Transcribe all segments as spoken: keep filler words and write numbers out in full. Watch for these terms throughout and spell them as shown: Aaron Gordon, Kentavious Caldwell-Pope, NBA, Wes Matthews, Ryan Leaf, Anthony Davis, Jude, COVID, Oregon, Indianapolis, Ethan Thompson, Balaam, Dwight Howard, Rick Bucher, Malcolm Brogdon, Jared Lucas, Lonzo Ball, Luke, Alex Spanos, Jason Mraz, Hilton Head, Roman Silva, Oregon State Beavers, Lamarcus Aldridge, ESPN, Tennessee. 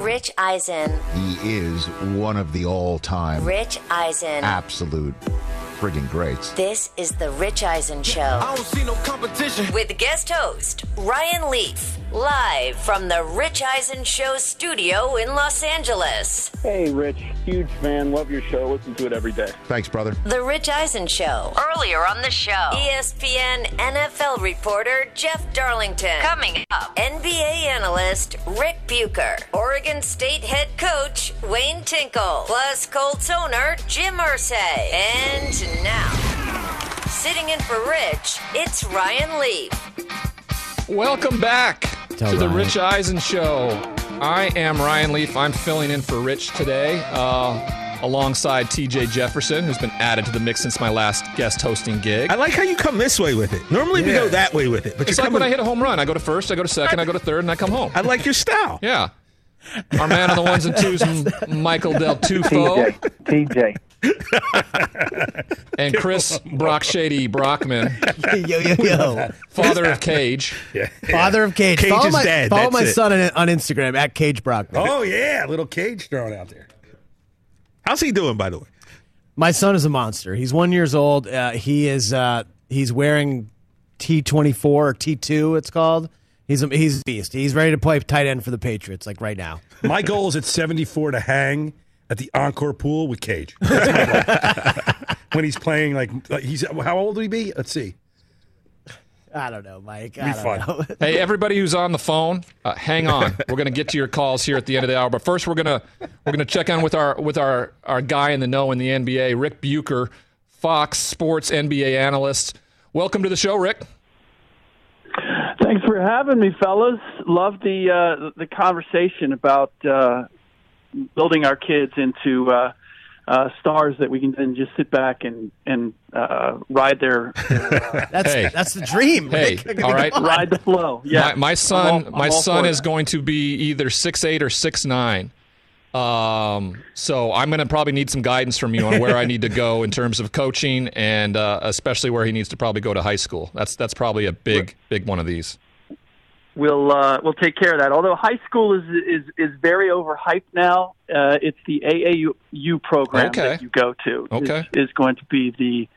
Rich Eisen. He is one of the all-time. Rich Eisen. Absolute friggin' greats. This is The Rich Eisen Show. I don't see no competition. With guest host Ryan Leaf, live from The Rich Eisen Show studio in Los Angeles. Hey, Rich. Huge fan. Love your show. Listen to it every day. Thanks, brother. The Rich Eisen Show. Earlier on the show, E S P N N F L reporter Jeff Darlington. Coming up, N B A analyst Rick Bucher. Oregon State head coach Wayne Tinkle. Plus Colts owner Jim Irsay. And now, sitting in for Rich, it's Ryan Leaf. Welcome back Tell to Ryan. The Rich Eisen Show. I am Ryan Leaf. I'm filling in for Rich today, uh, alongside T J Jefferson, who's been added to the mix since my last guest hosting gig. I like how you come this way with it. Normally yeah. we go that way with it. But it's like coming... when I hit a home run. I go to first, I go to second, I go to third, and I come home. I like your style. Yeah. Our man on the ones and twos, Michael Del Tufo. T J. T J. And Chris Brock Shady Brockman. Yo, yo, yo. Father of Cage. Yeah. Father of Cage. Cage follow is my, dead. Follow That's my it. son on, on Instagram, at Cage Brockman. Oh, yeah. Little Cage thrown out there. How's he doing, by the way? My son is a monster. He's one years old. Uh, he is. Uh, he's wearing T twenty-four or T two, it's called. He's a, he's a beast. He's ready to play tight end for the Patriots, like right now. My goal is at seventy-four to hang at the Encore pool with Cage. When he's playing, like, like he's how old would he be? Let's see. I don't know, Mike. I don't know. Hey, everybody who's on the phone, uh, hang on. We're going to get to your calls here at the end of the hour. But first, we're gonna we're gonna check on with our with our our guy in the know in the N B A, Rick Bucher, Fox Sports N B A analyst. Welcome to the show, Rick. Thanks for having me, fellas. Love the uh, the conversation about uh, building our kids into uh, uh, stars that we can then just sit back and and uh, ride their. Uh, that's hey. that's the dream. Hey, all right, ride the flow. Yeah, my, my son, all, my son is that. going to be either six eight or six nine. Um, so I'm going to probably need some guidance from you on where I need to go in terms of coaching, and uh, especially where he needs to probably go to high school. That's that's probably a big big one of these. We'll uh, we'll take care of that. Although high school is is, is very overhyped now, uh, it's the A A U program okay. that you go to okay. is, is going to be the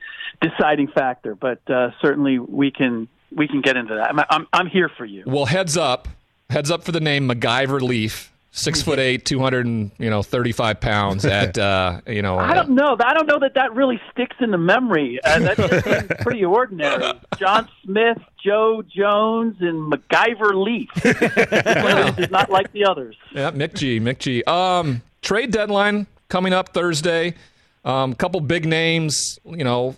deciding factor. But uh, certainly we can we can get into that. I'm, I'm I'm here for you. Well, heads up, heads up for the name MacGyver Leaf. Six foot eight, two hundred and you know thirty-five pounds. At uh, you know, I don't know. I don't know that that really sticks in the memory. Uh, that just seems pretty ordinary. John Smith, Joe Jones, and MacGyver Leaf. It's not like the others. Yeah, Mick G, Mick G. Um, trade deadline coming up Thursday. Um, couple big names. You know,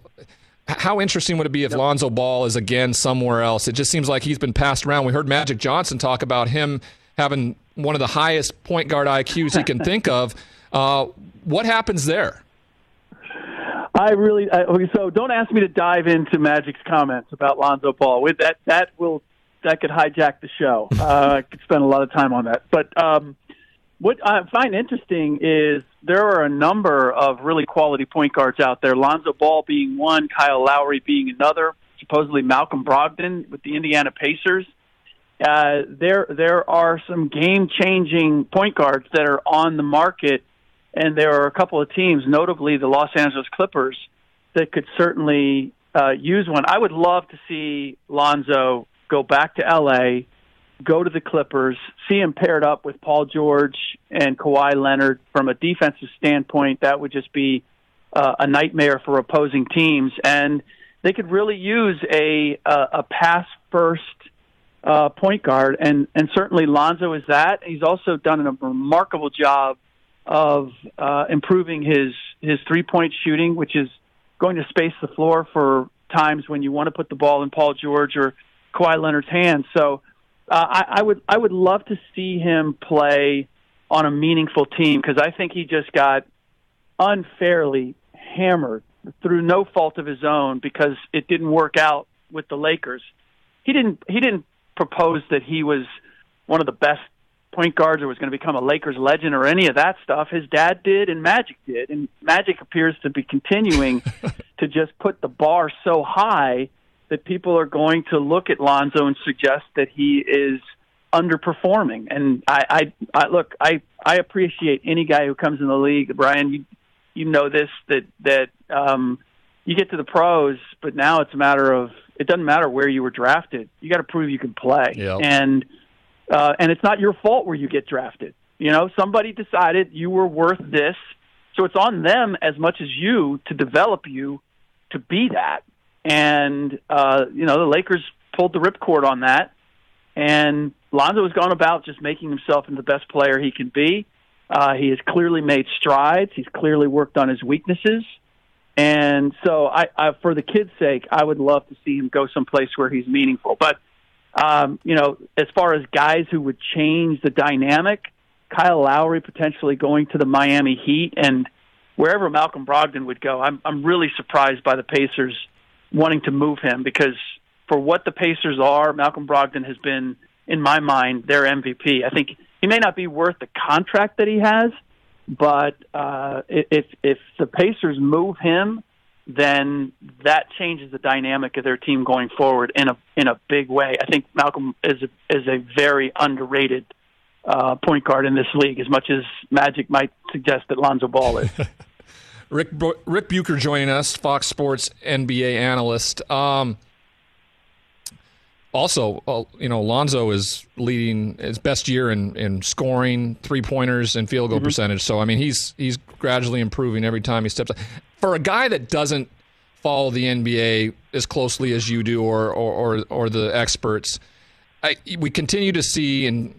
how interesting would it be if yep. Lonzo Ball is again somewhere else? It just seems like he's been passed around. We heard Magic Johnson talk about him having one of the highest point guard I Qs he can think of. Uh, what happens there? I really I, okay, so don't ask me to dive into Magic's comments about Lonzo Ball. With that, that will that could hijack the show. Uh, I could spend a lot of time on that. But um, what I find interesting is there are a number of really quality point guards out there. Lonzo Ball being one, Kyle Lowry being another. Supposedly Malcolm Brogdon with the Indiana Pacers. Uh, there there are some game-changing point guards that are on the market, and there are a couple of teams, notably the Los Angeles Clippers, that could certainly uh, use one. I would love to see Lonzo go back to L A, go to the Clippers, see him paired up with Paul George and Kawhi Leonard. From a defensive standpoint, that would just be uh, a nightmare for opposing teams, and they could really use a, a, a pass-first Uh, point guard, and, and certainly Lonzo is that. He's also done a remarkable job of uh, improving his, his three-point shooting, which is going to space the floor for times when you want to put the ball in Paul George or Kawhi Leonard's hands. So uh, I, I would I would love to see him play on a meaningful team, because I think he just got unfairly hammered through no fault of his own because it didn't work out with the Lakers. He didn't he didn't proposed that he was one of the best point guards or was going to become a Lakers legend or any of that stuff. His dad did and Magic did, and Magic appears to be continuing to just put the bar so high that people are going to look at Lonzo and suggest that he is underperforming. And I, I, I look, I, I appreciate any guy who comes in the league. Brian, you you know this, that that um, you get to the pros, but now it's a matter of it doesn't matter where you were drafted. You got to prove you can play, yep. and uh, and it's not your fault where you get drafted. You know, somebody decided you were worth this, so it's on them as much as you to develop you to be that. And uh, you know, the Lakers pulled the ripcord on that, and Lonzo has gone about just making himself into the best player he can be. Uh, he has clearly made strides. He's clearly worked on his weaknesses. And so I, I, for the kid's sake, I would love to see him go someplace where he's meaningful. But, um, you know, as far as guys who would change the dynamic, Kyle Lowry potentially going to the Miami Heat and wherever Malcolm Brogdon would go, I'm, I'm really surprised by the Pacers wanting to move him because for what the Pacers are, Malcolm Brogdon has been, in my mind, their M V P. I think he may not be worth the contract that he has, but uh, if if the Pacers move him, then that changes the dynamic of their team going forward in a in a big way. I think Malcolm is a, is a very underrated uh, point guard in this league, as much as Magic might suggest that Lonzo Ball is. Rick Rick Bucher joining us, Fox Sports N B A analyst. Um, Also, uh, you know, Lonzo is leading his best year in, in scoring, three-pointers, and field goal mm-hmm. percentage. So, I mean, he's he's gradually improving every time he steps up. For a guy that doesn't follow the N B A as closely as you do or or, or, or the experts, I, we continue to see and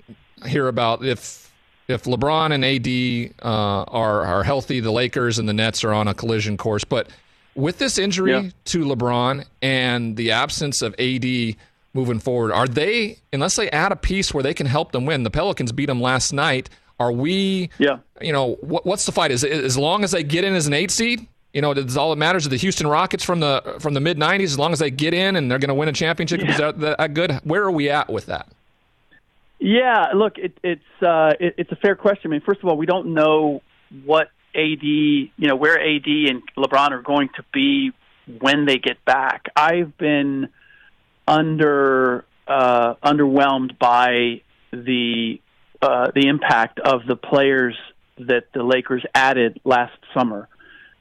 hear about if if LeBron and A D uh, are, are healthy, the Lakers and the Nets are on a collision course. But with this injury yeah. to LeBron and the absence of A D moving forward, are they, unless they add a piece where they can help them win, the Pelicans beat them last night, are we, yeah. you know, what, what's the fight? Is, is as long as they get in as an eight seed, you know, that's all that matters. Are the Houston Rockets from the from the mid-nineties, as long as they get in and they're going to win a championship, yeah. is that, that good? Where are we at with that? Yeah, look, it, it's uh, it, it's a fair question. I mean, first of all, we don't know what A D, you know, where A D and LeBron are going to be when they get back. I've been under uh, underwhelmed by the uh, the impact of the players that the Lakers added last summer.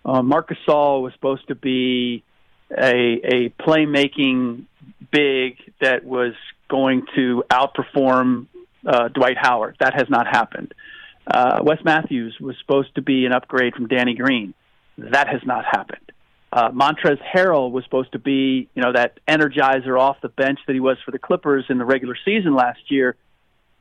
Uh, Marc Gasol was supposed to be a, a playmaking big that was going to outperform uh, Dwight Howard. That has not happened. Uh, Wes Matthews was supposed to be an upgrade from Danny Green. That has not happened. Uh, Montrezl Harrell was supposed to be, you know, that energizer off the bench that he was for the Clippers in the regular season last year.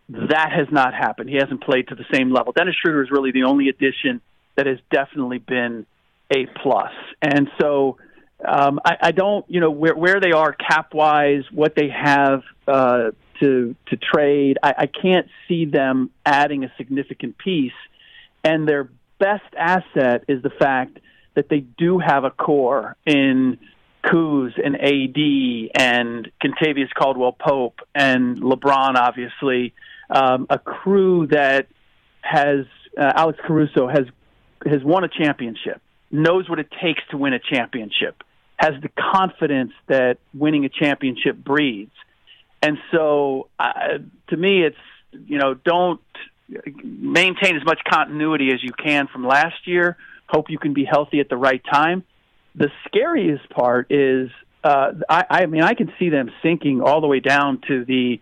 That has not happened. He hasn't played to the same level. Dennis Schroeder is really the only addition that has definitely been a plus. And so um, I, I don't, you know, where, where they are cap-wise, what they have uh, to to trade. I, I can't see them adding a significant piece. And their best asset is the fact that they do have a core in Kuz and A D and Kentavious Caldwell-Pope and LeBron, obviously, um, a crew that has uh, Alex Caruso has has won a championship, knows what it takes to win a championship, has the confidence that winning a championship breeds. And so, uh, to me, it's, you know, don't maintain as much continuity as you can from last year. Hope you can be healthy at the right time. The scariest part is, uh, I, I mean, I can see them sinking all the way down to the,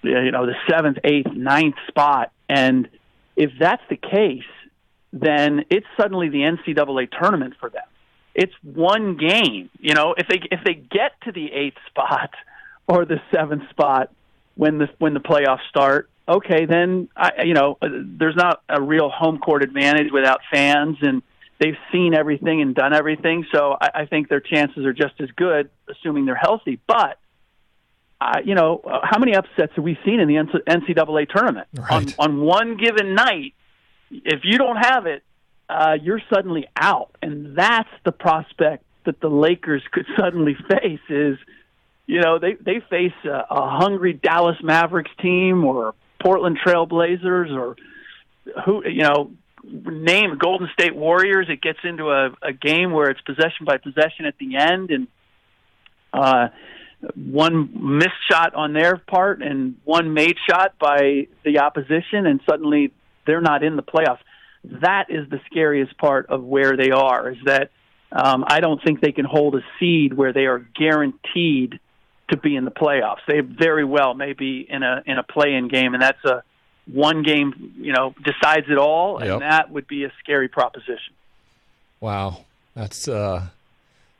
you know, the seventh, eighth, ninth spot. And if that's the case, then it's suddenly the N C double A tournament for them. It's one game. You know, if they if they get to the eighth spot or the seventh spot when the when the playoffs start, okay, then I, you know, there's not a real home court advantage without fans, and they've seen everything and done everything, so I, I think their chances are just as good, assuming they're healthy. But, uh, you know, uh, how many upsets have we seen in the N C double A tournament? Right. On, on one given night, if you don't have it, uh, you're suddenly out. And that's the prospect that the Lakers could suddenly face is, you know, they, they face a, a hungry Dallas Mavericks team or Portland Trail Blazers or, who, you know, name Golden State Warriors. It gets into a, a game where it's possession by possession at the end, and uh, one missed shot on their part and one made shot by the opposition, and suddenly they're not in the playoffs. That is the scariest part of where they are, is that um, I don't think they can hold a seed where they are guaranteed to be in the playoffs. They very well may be in a in a play-in game, and that's a one game, you know, decides it all, yep. and that would be a scary proposition. Wow. That's uh,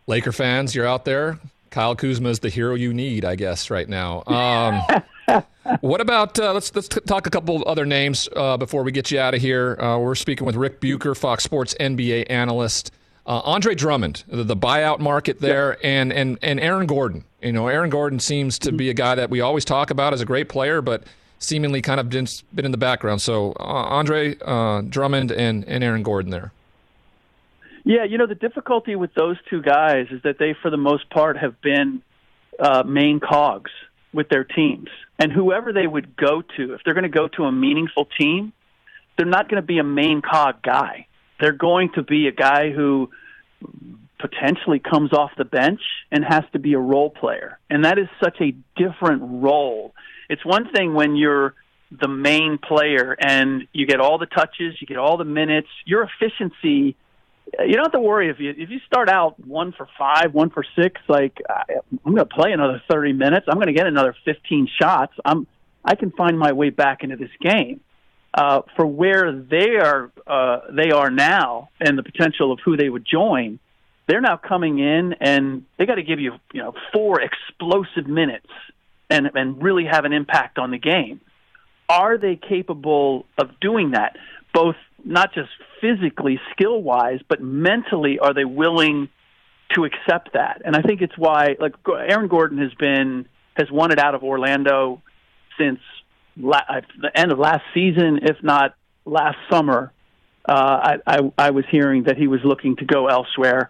Laker fans, you're out there. Kyle Kuzma is the hero you need, I guess, right now. Um, what about uh, let's let's t- talk a couple of other names uh, before we get you out of here. Uh, we're speaking with Rick Bucher, Fox Sports N B A analyst. Uh, Andre Drummond, the, the buyout market there, yeah. and and and Aaron Gordon. You know, Aaron Gordon seems to be a guy that we always talk about as a great player, but seemingly kind of been in the background. So uh, Andre uh, Drummond and, and Aaron Gordon there. Yeah, you know, the difficulty with those two guys is that they, for the most part, have been uh, main cogs with their teams. And whoever they would go to, if they're going to go to a meaningful team, they're not going to be a main cog guy. They're going to be a guy who potentially comes off the bench and has to be a role player. And that is such a different role. It's one thing when you're the main player and you get all the touches, you get all the minutes, your efficiency. You don't have to worry if you if you start out one for five, one for six. Like I'm going to play another thirty minutes. I'm going to get another fifteen shots. I'm I can find my way back into this game. Uh, for where they are, uh, they are now, and the potential of who they would join, they're now coming in and they got to give you you know four explosive minutes and and really have an impact on the game. Are they capable of doing that? Both. Not just physically, skill-wise, but mentally, are they willing to accept that? And I think it's why, like, Aaron Gordon has been has won it out of Orlando since la- the end of last season, if not last summer. Uh, I, I, I was hearing that he was looking to go elsewhere,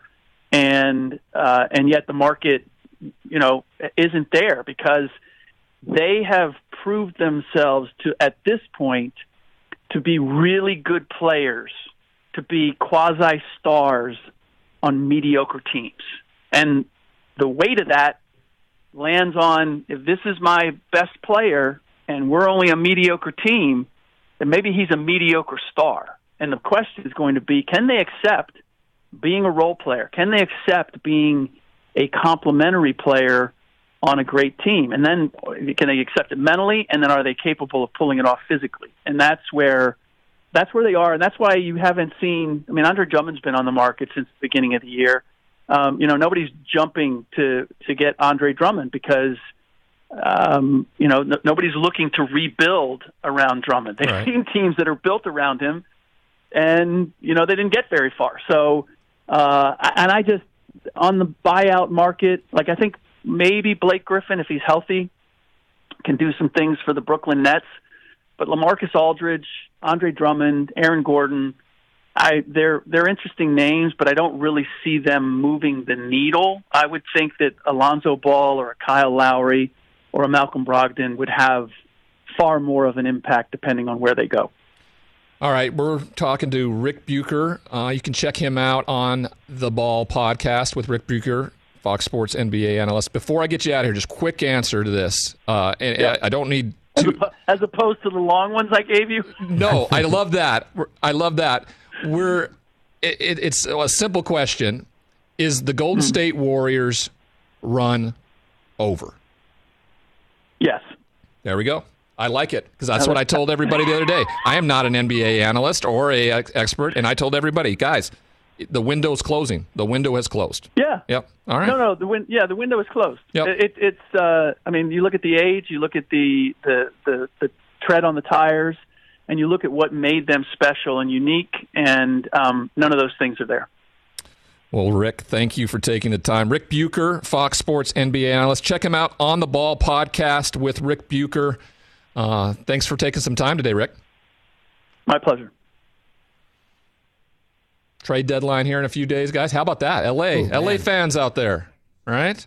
and uh, and yet the market, you know, isn't there because they have proved themselves to at this point. To be really good players, to be quasi-stars on mediocre teams. And the weight of that lands on, if this is my best player and we're only a mediocre team, then maybe he's a mediocre star. And the question is going to be, can they accept being a role player? Can they accept being a complementary player on a great team? And then can they accept it mentally? And then are they capable of pulling it off physically? And that's where that's where they are. And that's why you haven't seen, I mean, Andre Drummond's been on the market since the beginning of the year. Um, you know, nobody's jumping to, to get Andre Drummond because, um, you know, no, nobody's looking to rebuild around Drummond. They've right. seen teams that are built around him and, you know, they didn't get very far. So, uh, and I just, on the buyout market, like I think, maybe Blake Griffin, if he's healthy, can do some things for the Brooklyn Nets. But LaMarcus Aldridge, Andre Drummond, Aaron Gordon, I, they're they're interesting names, but I don't really see them moving the needle. I would think that a Lonzo Ball or a Kyle Lowry or a Malcolm Brogdon would have far more of an impact depending on where they go. All right, we're talking to Rick Bucher. Uh, you can check him out on The Ball Podcast with Rick Bucher, Fox Sports N B A analyst. Before I get you out of here, just quick answer to this. Uh, and yeah. I, I don't need to... As, op- as opposed to the long ones I gave you? No, I love that. I love that. We're it, it, It's a simple question. Is the Golden State Warriors run over? Yes. There we go. I like it because that's what I told everybody the other day. I am not an N B A analyst or a expert, and I told everybody, guys, the window's closing. The window has closed. Yeah. Yep. All right. No, no. The win- Yeah, the window is closed. Yep. It, it, it's. Uh, I mean, you look at the age, you look at the the, the the tread on the tires, and you look at what made them special and unique, and um, none of those things are there. Well, Rick, thank you for taking the time. Rick Bucher, Fox Sports N B A analyst. Check him out on The Ball Podcast with Rick Bucher. Uh, thanks for taking some time today, Rick. My pleasure. Trade deadline here in a few days, guys. How about that? L A. Ooh, L A fans out there, right?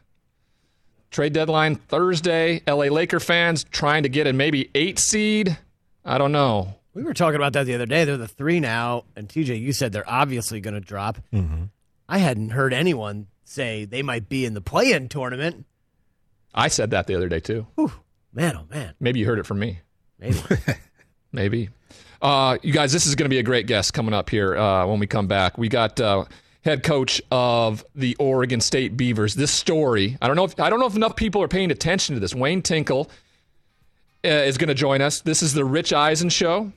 Trade deadline Thursday. L A. Laker fans trying to get in maybe eight seed. I don't know. We were talking about that the other day. They're the three now. And, T J, you said they're obviously going to drop. Mm-hmm. I hadn't heard anyone say they might be in the play-in tournament. I said that the other day, too. Ooh, man, oh, man. Maybe you heard it from me. Maybe. Maybe. Uh, you guys, this is going to be a great guest coming up here uh, when we come back. We got uh, head coach of the Oregon State Beavers. This story, I don't know if I don't know if enough people are paying attention to this. Wayne Tinkle uh, is going to join us. This is the Rich Eisen Show.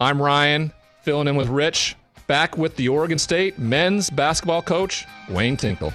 I'm Ryan, filling in with Rich. Back with the Oregon State men's basketball coach, Wayne Tinkle.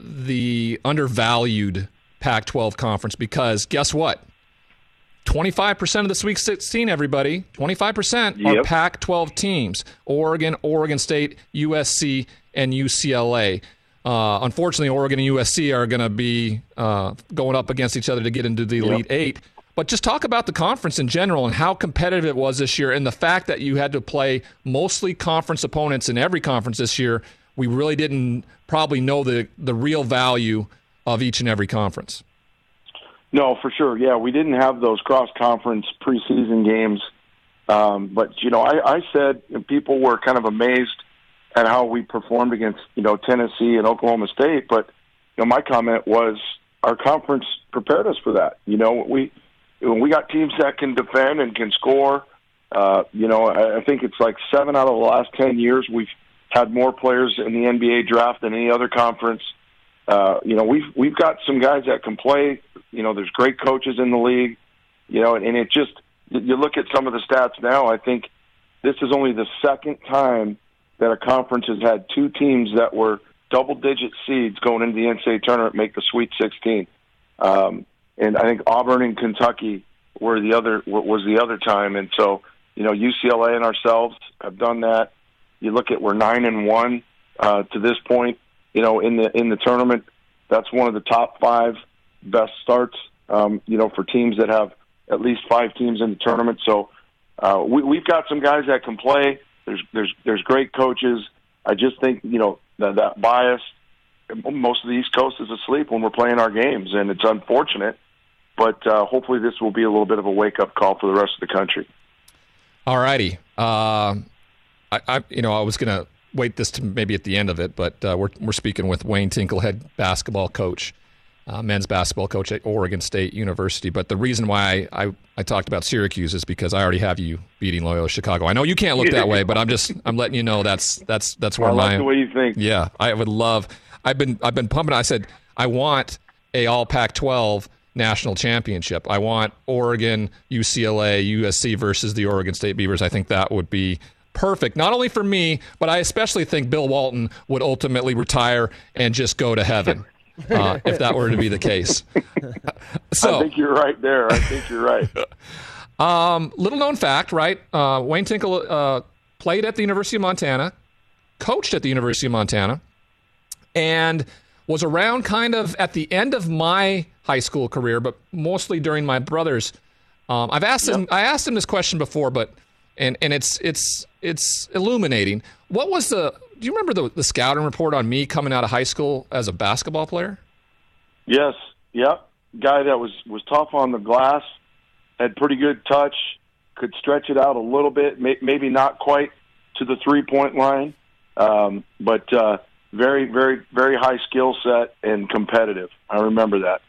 the undervalued Pac twelve conference, because guess what? twenty-five percent of the Sweet sixteen, everybody, twenty-five percent yep. are Pac twelve teams. Oregon, Oregon State, U S C, and U C L A. Uh, unfortunately, Oregon and U S C are going to be uh, going up against each other to get into the Elite yep. Eight. But just talk about the conference in general and how competitive it was this year, and the fact that you had to play mostly conference opponents in every conference this year. We really didn't probably know the, the real value of each and every conference. No, for sure. Yeah, we didn't have those cross-conference preseason games. Um, but, you know, I, I said, and people were kind of amazed at how we performed against, you know, Tennessee and Oklahoma State. But, you know, my comment was our conference prepared us for that. You know, we – when we got teams that can defend and can score, uh, you know, I think it's like seven out of the last ten years we've had more players in the N B A draft than any other conference. Uh, you know, we've we've got some guys that can play. You know, there's great coaches in the league. You know, and, and it just, you look at some of the stats now, I think this is only the second time that a conference has had two teams that were double-digit seeds going into the N C double A tournament make the Sweet sixteen. Um And I think Auburn and Kentucky were the other was the other time, and so you know U C L A and ourselves have done that. You look at we're nine and one uh, to this point, you know in the in the tournament. That's one of the top five best starts, um, you know, for teams that have at least five teams in the tournament. So uh, we, we've got some guys that can play. There's there's there's great coaches. I just think you know that, that bias. Most of the East Coast is asleep when we're playing our games, and it's unfortunate. But uh, hopefully this will be a little bit of a wake-up call for the rest of the country. All righty. Uh, I, I, you know, I was going to wait this to maybe at the end of it, but uh, we're we're speaking with Wayne Tinkle, head basketball coach, uh, men's basketball coach at Oregon State University. But the reason why I, I, I talked about Syracuse is because I already have you beating Loyola Chicago. I know you can't look that way, but I'm just I'm letting you know that's that's that's where I like my the way you think. Yeah, I would love. I've been I've been pumping. I said I want a all Pac twelve. National championship. I want Oregon, U C L A, U S C versus the Oregon State Beavers. I think that would be perfect, not only for me, but I especially think Bill Walton would ultimately retire and just go to heaven uh, if that were to be the case. So I think you're right there. I think you're right. um, little known fact, right? Uh, Wayne Tinkle uh, played at the University of Montana, coached at the University of Montana, and was around kind of at the end of my high school career, but mostly during my brother's. Um, I've asked him. Yep. I asked him this question before, but and and it's it's it's illuminating. What was the? Do you remember the, the scouting report on me coming out of high school as a basketball player? Yes. Yep. Guy that was was tough on the glass, had pretty good touch, could stretch it out a little bit, may, maybe not quite to the three point line, um, but. Uh, Very, very, very high skill set and competitive. I remember that.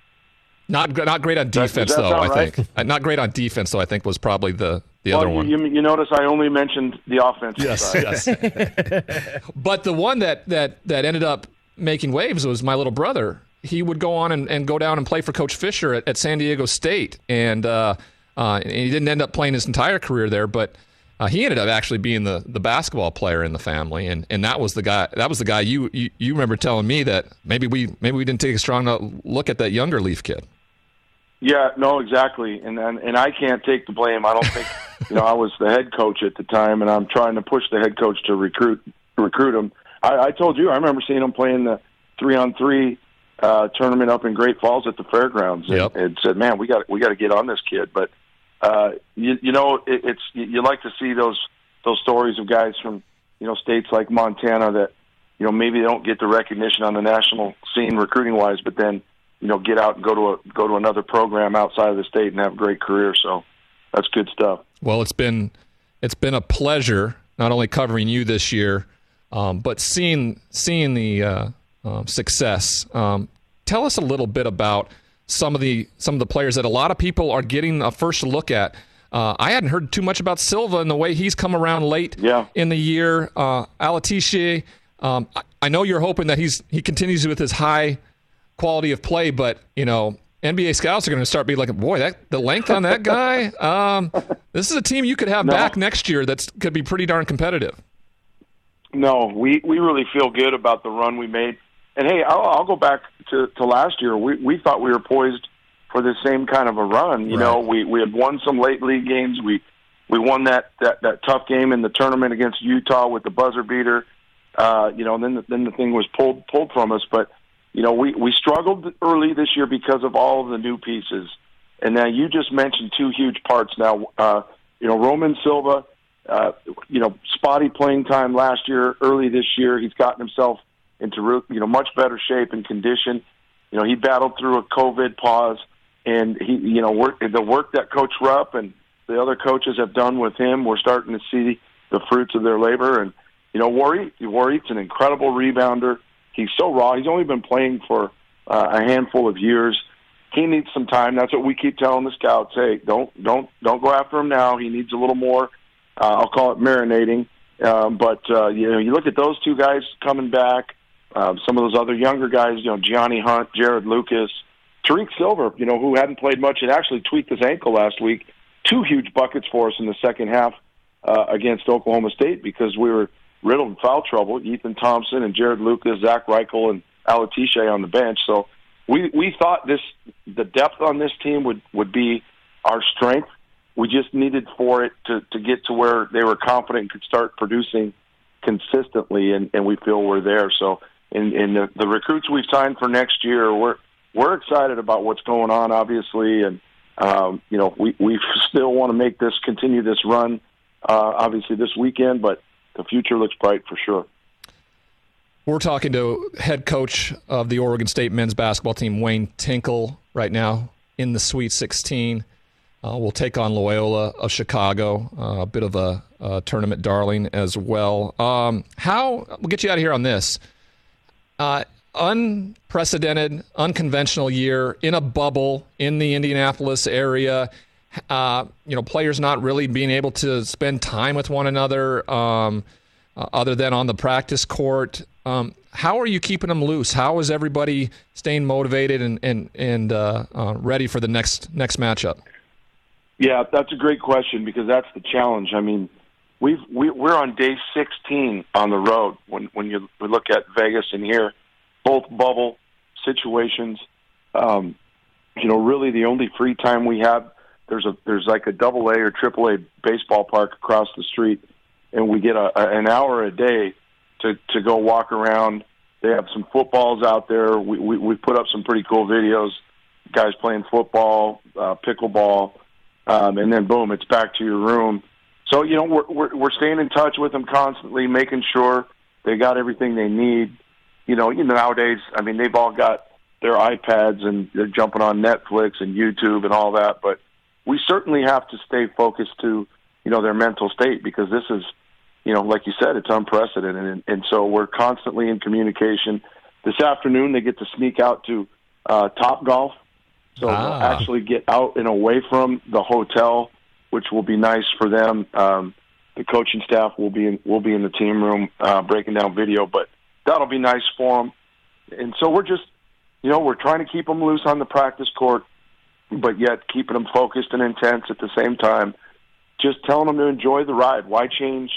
Not not great on defense, though, I right? think. Not great on defense, though, I think, was probably the, the well, other one. You, you notice I only mentioned the offensive yes, side. Yes. But the one that, that, that ended up making waves was my little brother. He would go on and, and go down and play for Coach Fisher at, at San Diego State. And, uh, uh, and he didn't end up playing his entire career there, but... Uh, he ended up actually being the, the basketball player in the family, and, and that was the guy. That was the guy you, you, you remember telling me that maybe we maybe we didn't take a strong look at that younger Leaf kid. Yeah, no, exactly, and and, and I can't take the blame. I don't think you know I was the head coach at the time, and I'm trying to push the head coach to recruit recruit him. I, I told you I remember seeing him playing the three on three tournament up in Great Falls at the fairgrounds, and, yep. and said, "Man, we got we got to get on this kid," but. Uh, you, you know, it, it's you like to see those those stories of guys from you know states like Montana that you know maybe they don't get the recognition on the national scene recruiting wise, but then you know get out and go to a, go to another program outside of the state and have a great career. So that's good stuff. Well, it's been it's been a pleasure not only covering you this year, um, but seeing seeing the uh, um, success. Um, tell us a little bit about. Some of the some of the players that a lot of people are getting a first look at. Uh, I hadn't heard too much about Silva and the way he's come around late yeah. in the year. Uh, Alatishe, um, I, I know you're hoping that he's he continues with his high quality of play, but you know N B A scouts are going to start being like, boy, that the length on that guy. Um, this is a team you could have no. back next year that could be pretty darn competitive. No, we we really feel good about the run we made. And, hey, I'll, I'll go back to, to last year. We we thought we were poised for the same kind of a run. You right. know, we, we had won some late league games. We we won that, that, that tough game in the tournament against Utah with the buzzer beater. Uh, you know, and then the, then the thing was pulled pulled from us. But, you know, we, we struggled early this year because of all of the new pieces. And now you just mentioned two huge parts. Now, uh, you know, Roman Silva, uh, you know, spotty playing time last year, early this year. He's gotten himself into, you know, much better shape and condition. You know, he battled through a COVID pause, and he, you know, work, the work that Coach Rupp and the other coaches have done with him, we're starting to see the fruits of their labor. And, you know, Warrie, Warrie's an incredible rebounder. He's so raw. He's only been playing for uh, a handful of years. He needs some time. That's what we keep telling the scouts. Hey, don't don't don't go after him now. He needs a little more. Uh, I'll call it marinating. Um, but uh, you know, you look at those two guys coming back. Uh, some of those other younger guys, you know, Gianni Hunt, Jared Lucas, Tariq Silver, you know, who hadn't played much and actually tweaked his ankle last week. Two huge buckets for us in the second half uh, against Oklahoma State because we were riddled in foul trouble. Ethan Thompson and Jared Lucas, Zach Reichel, and Alatishe on the bench. So we we thought this the depth on this team would, would be our strength. We just needed for it to, to get to where they were confident and could start producing consistently, and, and we feel we're there. So in, in the, the recruits we've signed for next year, we're we're excited about what's going on, obviously, and um, you know we, we still want to make this continue this run, uh, obviously this weekend, but the future looks bright for sure. We're talking to head coach of the Oregon State men's basketball team, Wayne Tinkle, right now in the Sweet sixteen. Uh, we'll take on Loyola of Chicago, uh, a bit of a, a tournament darling as well. Um, how we'll get you out of here on this uh, unprecedented, unconventional year in a bubble in the Indianapolis area. Uh, you know, players not really being able to spend time with one another, um, uh, other than on the practice court. Um, how are you keeping them loose? How is everybody staying motivated and and and uh, uh, ready for the next next matchup? Yeah, that's a great question because that's the challenge. I mean, we've we, we're on day sixteen on the road. When when you look at Vegas and here, both bubble situations. Um, you know, really the only free time we have. There's a there's like a double A or triple A baseball park across the street, and we get a, a, an hour a day to, to go walk around. They have some footballs out there. We we, we put up some pretty cool videos, guys playing football, uh, pickleball, um, and then boom, it's back to your room. So you know we're, we're we're staying in touch with them constantly, making sure they got everything they need. You know, you know nowadays, I mean, they've all got their iPads and they're jumping on Netflix and YouTube and all that, but we certainly have to stay focused to, you know, their mental state because this is, you know, like you said, it's unprecedented. And, and so we're constantly in communication. This afternoon they get to sneak out to uh, Top Golf. So ah. They'll actually get out and away from the hotel, which will be nice for them. Um, the coaching staff will be in, will be in the team room uh, breaking down video, but that'll be nice for them. And so we're just, you know, we're trying to keep them loose on the practice court, but yet keeping them focused and intense at the same time, just telling them to enjoy the ride. Why change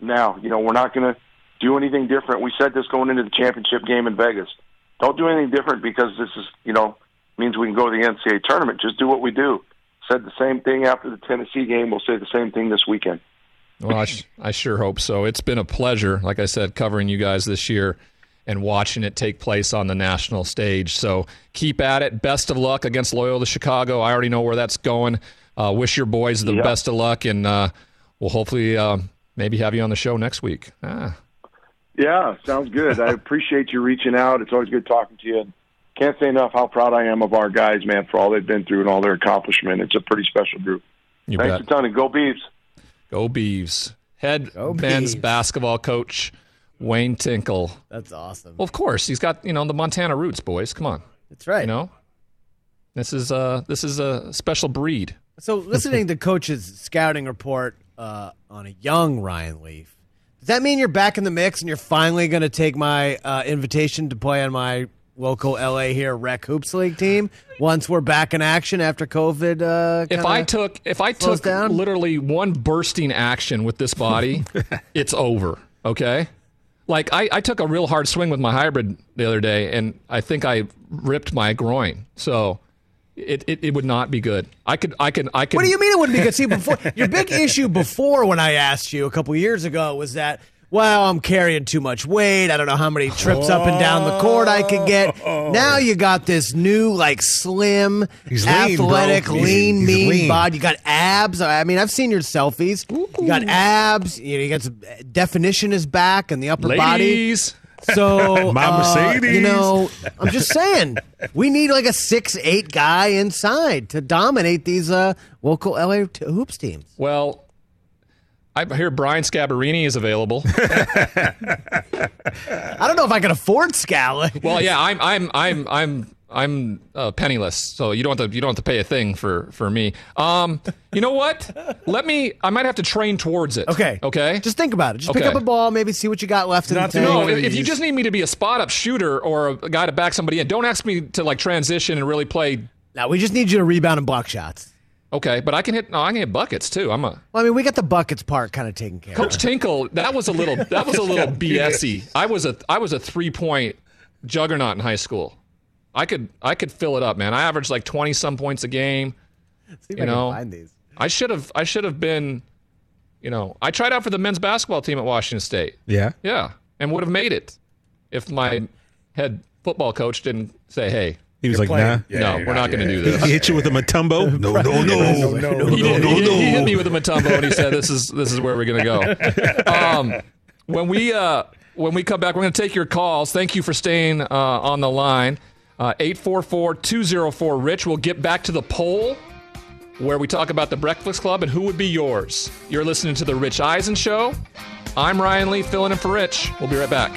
now? You know, we're not going to do anything different. We said this going into the championship game in Vegas. Don't do anything different because this is, you know, means we can go to the N C A A tournament. Just do what we do. Said the same thing after the Tennessee game. We'll say the same thing this weekend. Well, I, sh- I sure hope so. It's been a pleasure, like I said, covering you guys this year and watching it take place on the national stage. So keep at it. Best of luck against Loyola Chicago. I already know where that's going. Uh, wish your boys the yep. best of luck, and uh, we'll hopefully uh, maybe have you on the show next week. Ah. Yeah, sounds good. I appreciate you reaching out. It's always good talking to you. Can't say enough how proud I am of our guys, man, for all they've been through and all their accomplishment. It's a pretty special group. You Thanks bet. a ton, and go Beavs. Go Beavs. Head go men's Beavs. basketball coach, Wayne Tinkle. That's awesome. Well, of course, he's got, you know, the Montana roots, boys. Come on. That's right. You know, this is uh this is a special breed. So listening to Coach's scouting report uh, on a young Ryan Leaf, does that mean you're back in the mix and you're finally going to take my uh, invitation to play on my local L A here Rec Hoops League team once we're back in action after COVID? Uh, if I took if I took down? literally one bursting action with this body, it's over. Okay. Like, I, I took a real hard swing with my hybrid the other day, and I think I ripped my groin. So it, it, it would not be good. I could, I could, I could. What do you mean it wouldn't be good? See, before your big issue before when I asked you a couple years ago was that well, I'm carrying too much weight. I don't know how many trips oh. up and down the court I could get. Now you got this new, like, slim, he's athletic, lean, lean he's, mean he's lean. body. You got abs. I mean, I've seen your selfies. Ooh. You got abs. You know, you got some definition is back and the upper Ladies. body. So, My uh, you know, I'm just saying, we need like a six eight guy inside to dominate these uh, local L A hoops teams. Well, I hear Brian Scabarini is available. I don't know if I can afford Scal. Well, yeah, I'm, I'm, I'm, I'm, I'm uh, penniless, so you don't have to, you don't have to pay a thing for for me. Um, you know what? Let me. I might have to train towards it. Okay. Okay. Just think about it. Just okay. pick up a ball, maybe see what you got left in the tank. No, if, if you just need me to be a spot up shooter or a guy to back somebody in, don't ask me to like transition and really play. No, we just need you to rebound and block shots. Okay, but I can hit. No, I can hit buckets too. I'm a. Well, I mean, we got the buckets part kind of taken care of. Coach Tinkle, that was a little. That was a little B S-y. I was a. I was a three point juggernaut in high school. I could I could fill it up, man. I averaged like twenty some points a game. See if you I know, can find these. I should have I should have been, you know, I tried out for the men's basketball team at Washington State. Yeah, yeah, and would have made it if my head football coach didn't say, "Hey." He was you're like, playing. "Nah, yeah, no, we're not, not going to yeah. do this." He hit you with a Mutombo? No, no, no, no, no, no, he, no, no. He, he hit me with a Mutombo, and he said, "This is this is where we're going to go." Um, when we uh, when we come back, we're going to take your calls. Thank you for staying uh, on the line. Uh, eight four four, two oh four, RICH. We'll get back to the poll where we talk about the Breakfast Club and who would be yours. You're listening to The Rich Eisen Show. I'm Ryan Lee, filling in for Rich. We'll be right back.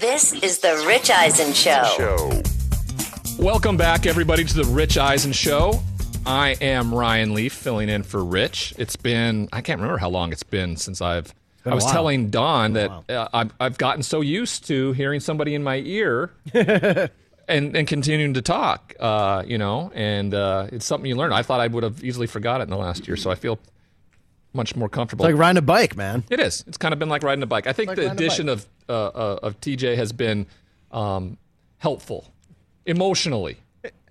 This is The Rich Eisen Show. Welcome back, everybody, to The Rich Eisen Show. I am Ryan Leaf, filling in for Rich. It's been, I can't remember how long it's been since I've, been I was telling Don that uh, I've, I've gotten so used to hearing somebody in my ear and, and continuing to talk, uh, you know, and uh, it's something you learn. I thought I would have easily forgot it in the last year, so I feel much more comfortable. It's like riding a bike, man. It is. It's kind of been like riding a bike. I think like the addition of uh, uh, of T J has been um, helpful, emotionally.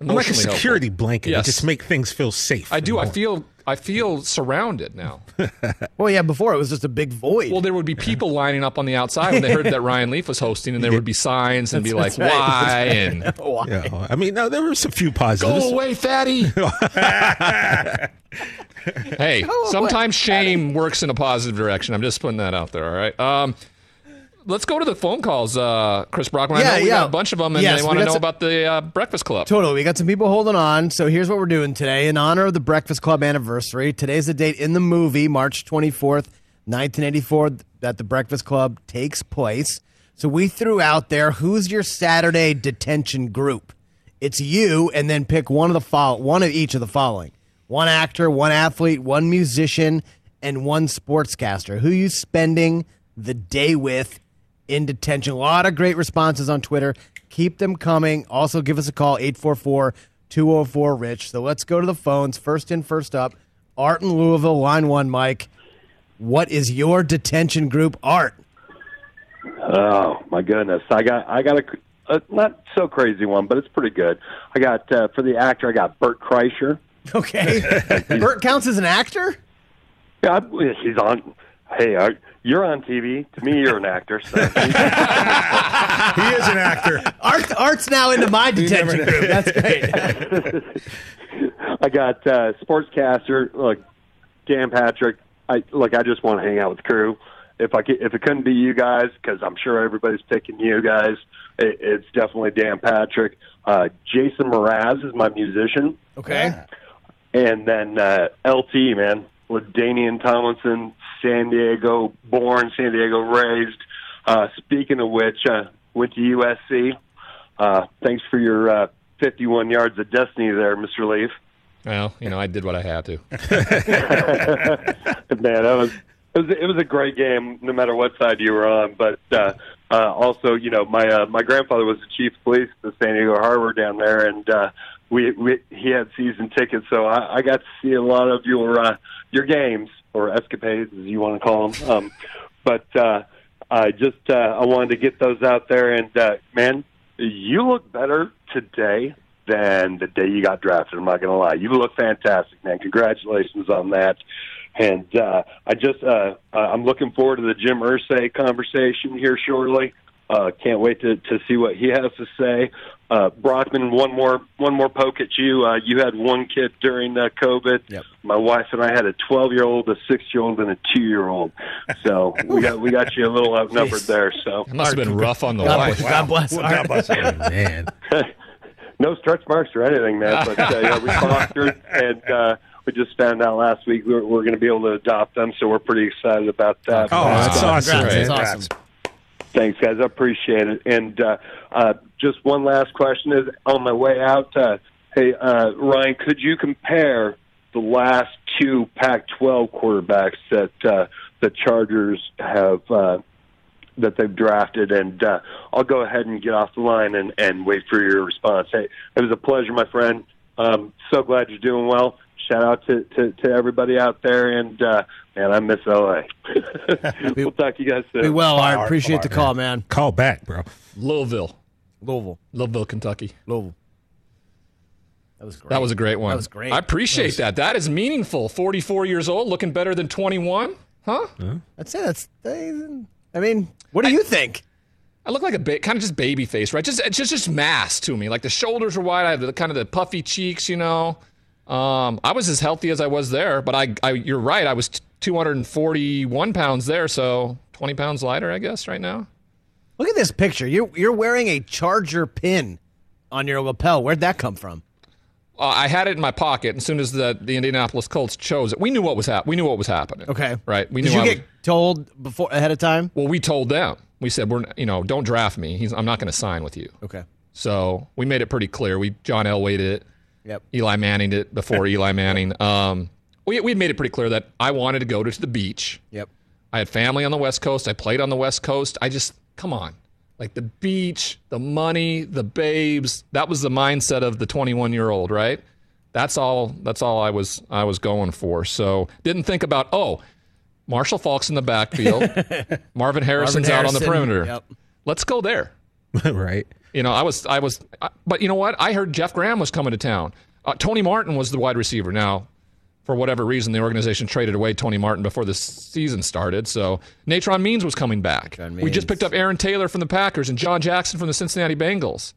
emotionally I'm like a security helpful. blanket. Yes. It just make things feel safe. I do. More. I feel. I feel surrounded now. Well, yeah. Before it was just a big void. Well, there would be people lining up on the outside when they heard that Ryan Leaf was hosting, and there would be signs and that's, be like, right. "Why?" and why? Yeah, I mean, no, there was a few positives. Go away, fatty. Hey, oh, sometimes shame works in a positive direction. I'm just putting that out there, all right? Um, let's go to the phone calls, uh, Chris Brockman. Yeah, I know we yeah. got a bunch of them, and yes, they want to know some... about the uh, Breakfast Club. Totally. We got some people holding on, so here's what we're doing today. In honor of the Breakfast Club anniversary, today's the date in the movie, March twenty-fourth, nineteen eighty-four, that the Breakfast Club takes place. So we threw out there, who's your Saturday detention group? It's you, and then pick one of the fo- one of each of the following. One actor, one athlete, one musician, and one sportscaster. Who are you spending the day with in detention? A lot of great responses on Twitter. Keep them coming. Also, give us a call, eight four four, two oh four, RICH. So let's go to the phones. First in, first up. Art in Louisville, line one, Mike. What is your detention group, Art? Oh, my goodness. I got, I got a... a not so crazy one, but it's pretty good. I got, uh, for the actor, I got Bert Kreischer. Okay. Bert counts as an actor? Yeah, he's on. Hey, uh, you're on T V. To me, you're an actor. So. He is an actor. Art, Art's now into my detention group. That's great. I got uh, sportscaster, like Dan Patrick, I like I just want to hang out with the crew. If I could, if it couldn't be you guys, because I'm sure everybody's picking you guys, it, it's definitely Dan Patrick. Uh, Jason Mraz is my musician. Okay. And then uh, L T, man, LaDainian Tomlinson, San Diego born, San Diego raised. Uh, speaking of which, uh, went to U S C. Uh, thanks for your uh, fifty-one yards of destiny there, Mister Leaf. Well, you know, I did what I had to. Man, that was... It was, it was a great game, no matter what side you were on. But uh, uh, also, you know, my uh, my grandfather was the chief of police at the San Diego Harbor down there, and uh, we, we he had season tickets, so I, I got to see a lot of your uh, your games or escapades, as you want to call them. Um, but uh, I just uh, I wanted to get those out there, and uh, man, you look better today than the day you got drafted. I'm not going to lie, you look fantastic, man. Congratulations on that. And uh, I just, uh, I'm looking forward to the Jim Irsay conversation here shortly. Uh, can't wait to, to see what he has to say. Uh, Brockman, one more, one more poke at you. Uh, you had one kid during uh, COVID. Yep. My wife and I had a twelve-year-old, a six-year-old, and a two-year-old. So we got, we got you a little outnumbered there. So it must have been rough on the wife. Wow. God bless. God bless. Man. No stretch marks or anything, man. But uh, yeah, we fostered and. Uh, We just found out last week we we're, we're going to be able to adopt them, so we're pretty excited about that. Oh, that's uh, awesome. That's awesome. Thanks, guys. I appreciate it. And uh, uh, just one last question is, on my way out, uh, hey, uh, Ryan, could you compare the last two Pac twelve quarterbacks that uh, the Chargers have uh, that they've drafted? And uh, I'll go ahead and get off the line and, and wait for your response. Hey, it was a pleasure, my friend. Um, so glad you're doing well. Shout out to, to, to everybody out there, and uh, man, I miss L A. We'll talk to you guys soon. We will. I appreciate right, the call, man. man. Call back, bro. Louisville, Louisville, Louisville, Kentucky, Louisville. That was great. That was a great one. That was great. I appreciate that. Was... That. that is meaningful. Forty-four years old, looking better than twenty-one, huh? Yeah. I'd say that's. I mean, what do I, you think? I look like a ba- kind of just baby face, right? Just just just mass to me. Like the shoulders are wide. I have the kind of the puffy cheeks, you know. Um, I was as healthy as I was there, but I, I you're right. I was two hundred forty-one pounds there, so twenty pounds lighter, I guess, right now. Look at this picture. You're, you're wearing a Charger pin on your lapel. Where'd that come from? Uh, I had it in my pocket as soon as the, the Indianapolis Colts chose it. We knew what was happening. We knew what was happening. Okay. Right. We knew. Did you I get was- told before ahead of time? Well, we told them. We said, we're you know, don't draft me. He's, I'm not going to sign with you. Okay. So we made it pretty clear. We John Elway'd it. Yep. Eli Manning did it before Eli Manning. Um, we we made it pretty clear that I wanted to go to, to the beach. Yep. I had family on the West Coast. I played on the West Coast. I just, come on. Like the beach, the money, the babes. That was the mindset of the twenty-one-year-old, right? That's all That's all I was I was going for. So didn't think about, oh, Marshall Faulk's in the backfield. Marvin Harrison's Marvin Harrison, out on the perimeter. Yep. Let's go there. Right. You know, I was, I was, I, but you know what? I heard Jeff Graham was coming to town. Uh, Tony Martin was the wide receiver. Now, for whatever reason, the organization traded away Tony Martin before the season started. So, Natron Means was coming back. We just picked up Aaron Taylor from the Packers and John Jackson from the Cincinnati Bengals.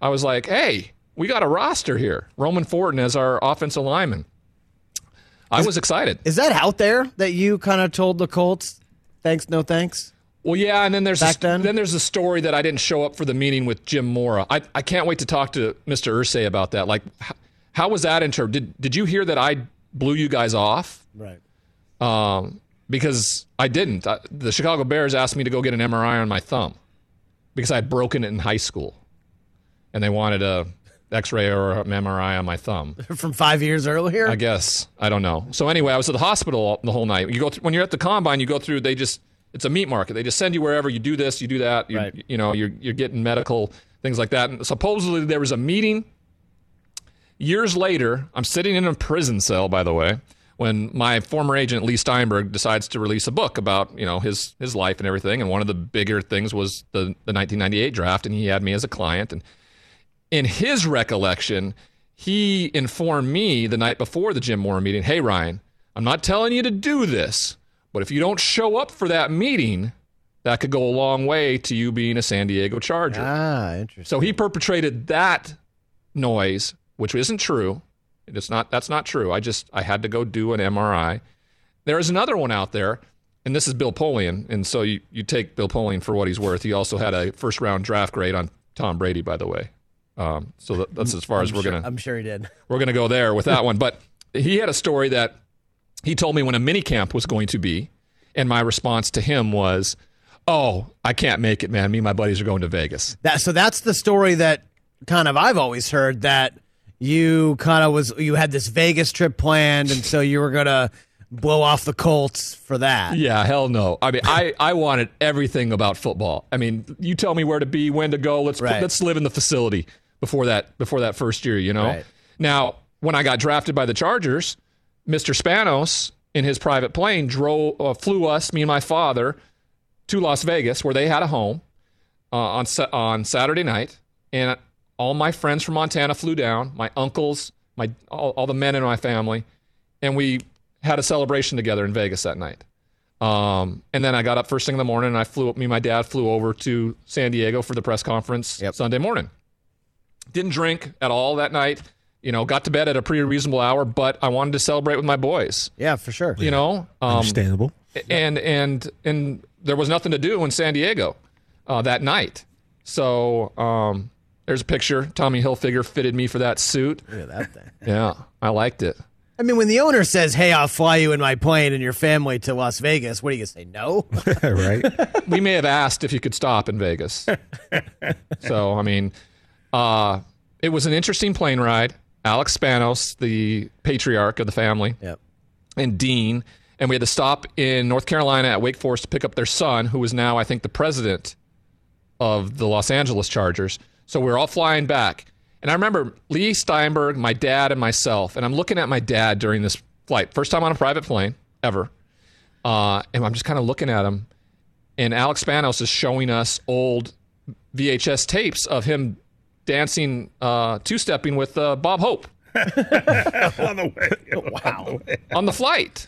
I was like, hey, we got a roster here. Roman Fortin as our offensive lineman. I is, was excited. Is that out there that you kind of told the Colts, thanks, no thanks? Well, yeah, and then there's a, then? then there's a story that I didn't show up for the meeting with Jim Mora. I, I can't wait to talk to Mister Irsay about that. Like, how, how was that interpreted? Did did you hear that I blew you guys off? Right. Um, because I didn't. I, the Chicago Bears asked me to go get an M R I on my thumb because I had broken it in high school, and they wanted a X-ray or an M R I on my thumb from five years earlier. I guess I don't know. So anyway, I was at the hospital the whole night. You go th- when you're at the combine, you go through. They just It's a meat market. They just send you wherever. You do this, you do that. You, right. you know, you're you're getting medical things like that. And supposedly there was a meeting years later. I'm sitting in a prison cell, by the way, when my former agent Leigh Steinberg decides to release a book about you know his his life and everything. And one of the bigger things was the the nineteen ninety-eight draft, and he had me as a client. And in his recollection, he informed me the night before the Jim Mora meeting, "Hey Ryan, I'm not telling you to do this. But if you don't show up for that meeting, that could go a long way to you being a San Diego Charger." Ah, interesting. So he perpetrated that noise, which isn't true. It's not. That's not true. I just I had to go do an M R I. There is another one out there, and this is Bill Polian, and so you, you take Bill Polian for what he's worth. He also had a first-round draft grade on Tom Brady, by the way. Um, so that, that's as far as I'm we're sure, gonna. I'm sure he did. We're gonna go there with that one, but he had a story that he told me when a mini camp was going to be, and my response to him was, "Oh, I can't make it, man. Me and my buddies are going to Vegas." That so that's the story that kind of I've always heard, that you kind of was you had this Vegas trip planned, and so you were gonna blow off the Colts for that. Yeah, hell no. I mean, I, I wanted everything about football. I mean, you tell me where to be, when to go. Let's right. put, let's live in the facility before that before that first year, you know? Right. Now, when I got drafted by the Chargers, Mister Spanos, in his private plane, drove, uh, flew us, me and my father, to Las Vegas, where they had a home uh, on on Saturday night. And all my friends from Montana flew down, my uncles, my all, all the men in my family, and we had a celebration together in Vegas that night. Um, and then I got up first thing in the morning, and I flew up, me and my dad flew over to San Diego for the press conference yep. Sunday morning. Didn't drink at all that night. You know, got to bed at a pretty reasonable hour, but I wanted to celebrate with my boys. Yeah, for sure. You yeah. know? Um, Understandable. And, and, and there was nothing to do in San Diego uh, that night. So um, there's a picture. Tommy Hilfiger fitted me for that suit. Look at that thing. Yeah, I liked it. I mean, when the owner says, "Hey, I'll fly you in my plane and your family to Las Vegas," what are you going to say, no? Right. We may have asked if you could stop in Vegas. So, I mean, uh, it was an interesting plane ride. Alex Spanos, the patriarch of the family, yep. and Dean, and we had to stop in North Carolina at Wake Forest to pick up their son, who is now, I think, the president of the Los Angeles Chargers. So we were all flying back. And I remember Leigh Steinberg, my dad, and myself. And I'm looking at my dad during this flight. First time on a private plane, ever. Uh, and I'm just kind of looking at him. And Alex Spanos is showing us old V H S tapes of him dancing, uh, two-stepping with uh, Bob Hope. on the way. Wow. On the, way. on the flight.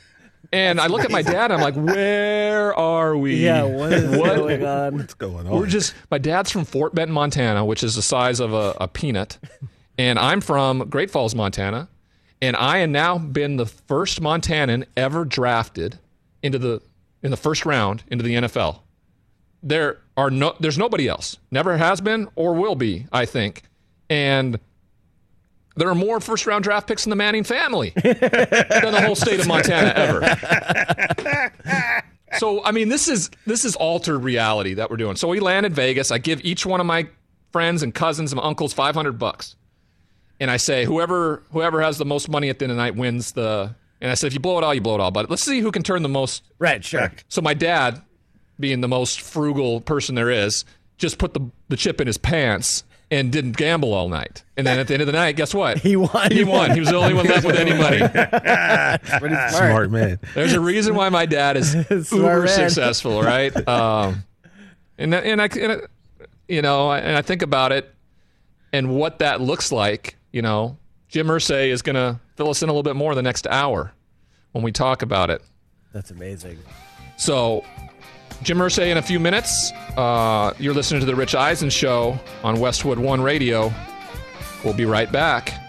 And I look at my dad, and I'm like, where are we? Yeah, what is what, going on? What's going on? We're just, my dad's from Fort Benton, Montana, which is the size of a, a peanut. And I'm from Great Falls, Montana. And I have now been the first Montanan ever drafted into the in the first round into the N F L. There are no, there's nobody else. Never has been or will be, I think. And there are more first-round draft picks in the Manning family than the whole state of Montana ever. So, I mean, this is this is altered reality that we're doing. So we land in Vegas. I give each one of my friends and cousins and my uncles five hundred bucks, and I say, whoever whoever has the most money at the end of the night wins the... And I said, if you blow it all, you blow it all. But let's see who can turn the most... Right, sure. Back. So my dad, being the most frugal person there is, just put the, the chip in his pants and didn't gamble all night. And then at the end of the night, guess what? He won. He won. He was the only one left with any money. smart. smart man. There's a reason why my dad is uber man. successful, right? Um, and and I, and I, you know, and I think about it and what that looks like. You know, Jim Irsay is going to fill us in a little bit more the next hour when we talk about it. That's amazing. So, Jim Irsay in a few minutes. Uh, you're listening to The Rich Eisen Show on Westwood One Radio. We'll be right back.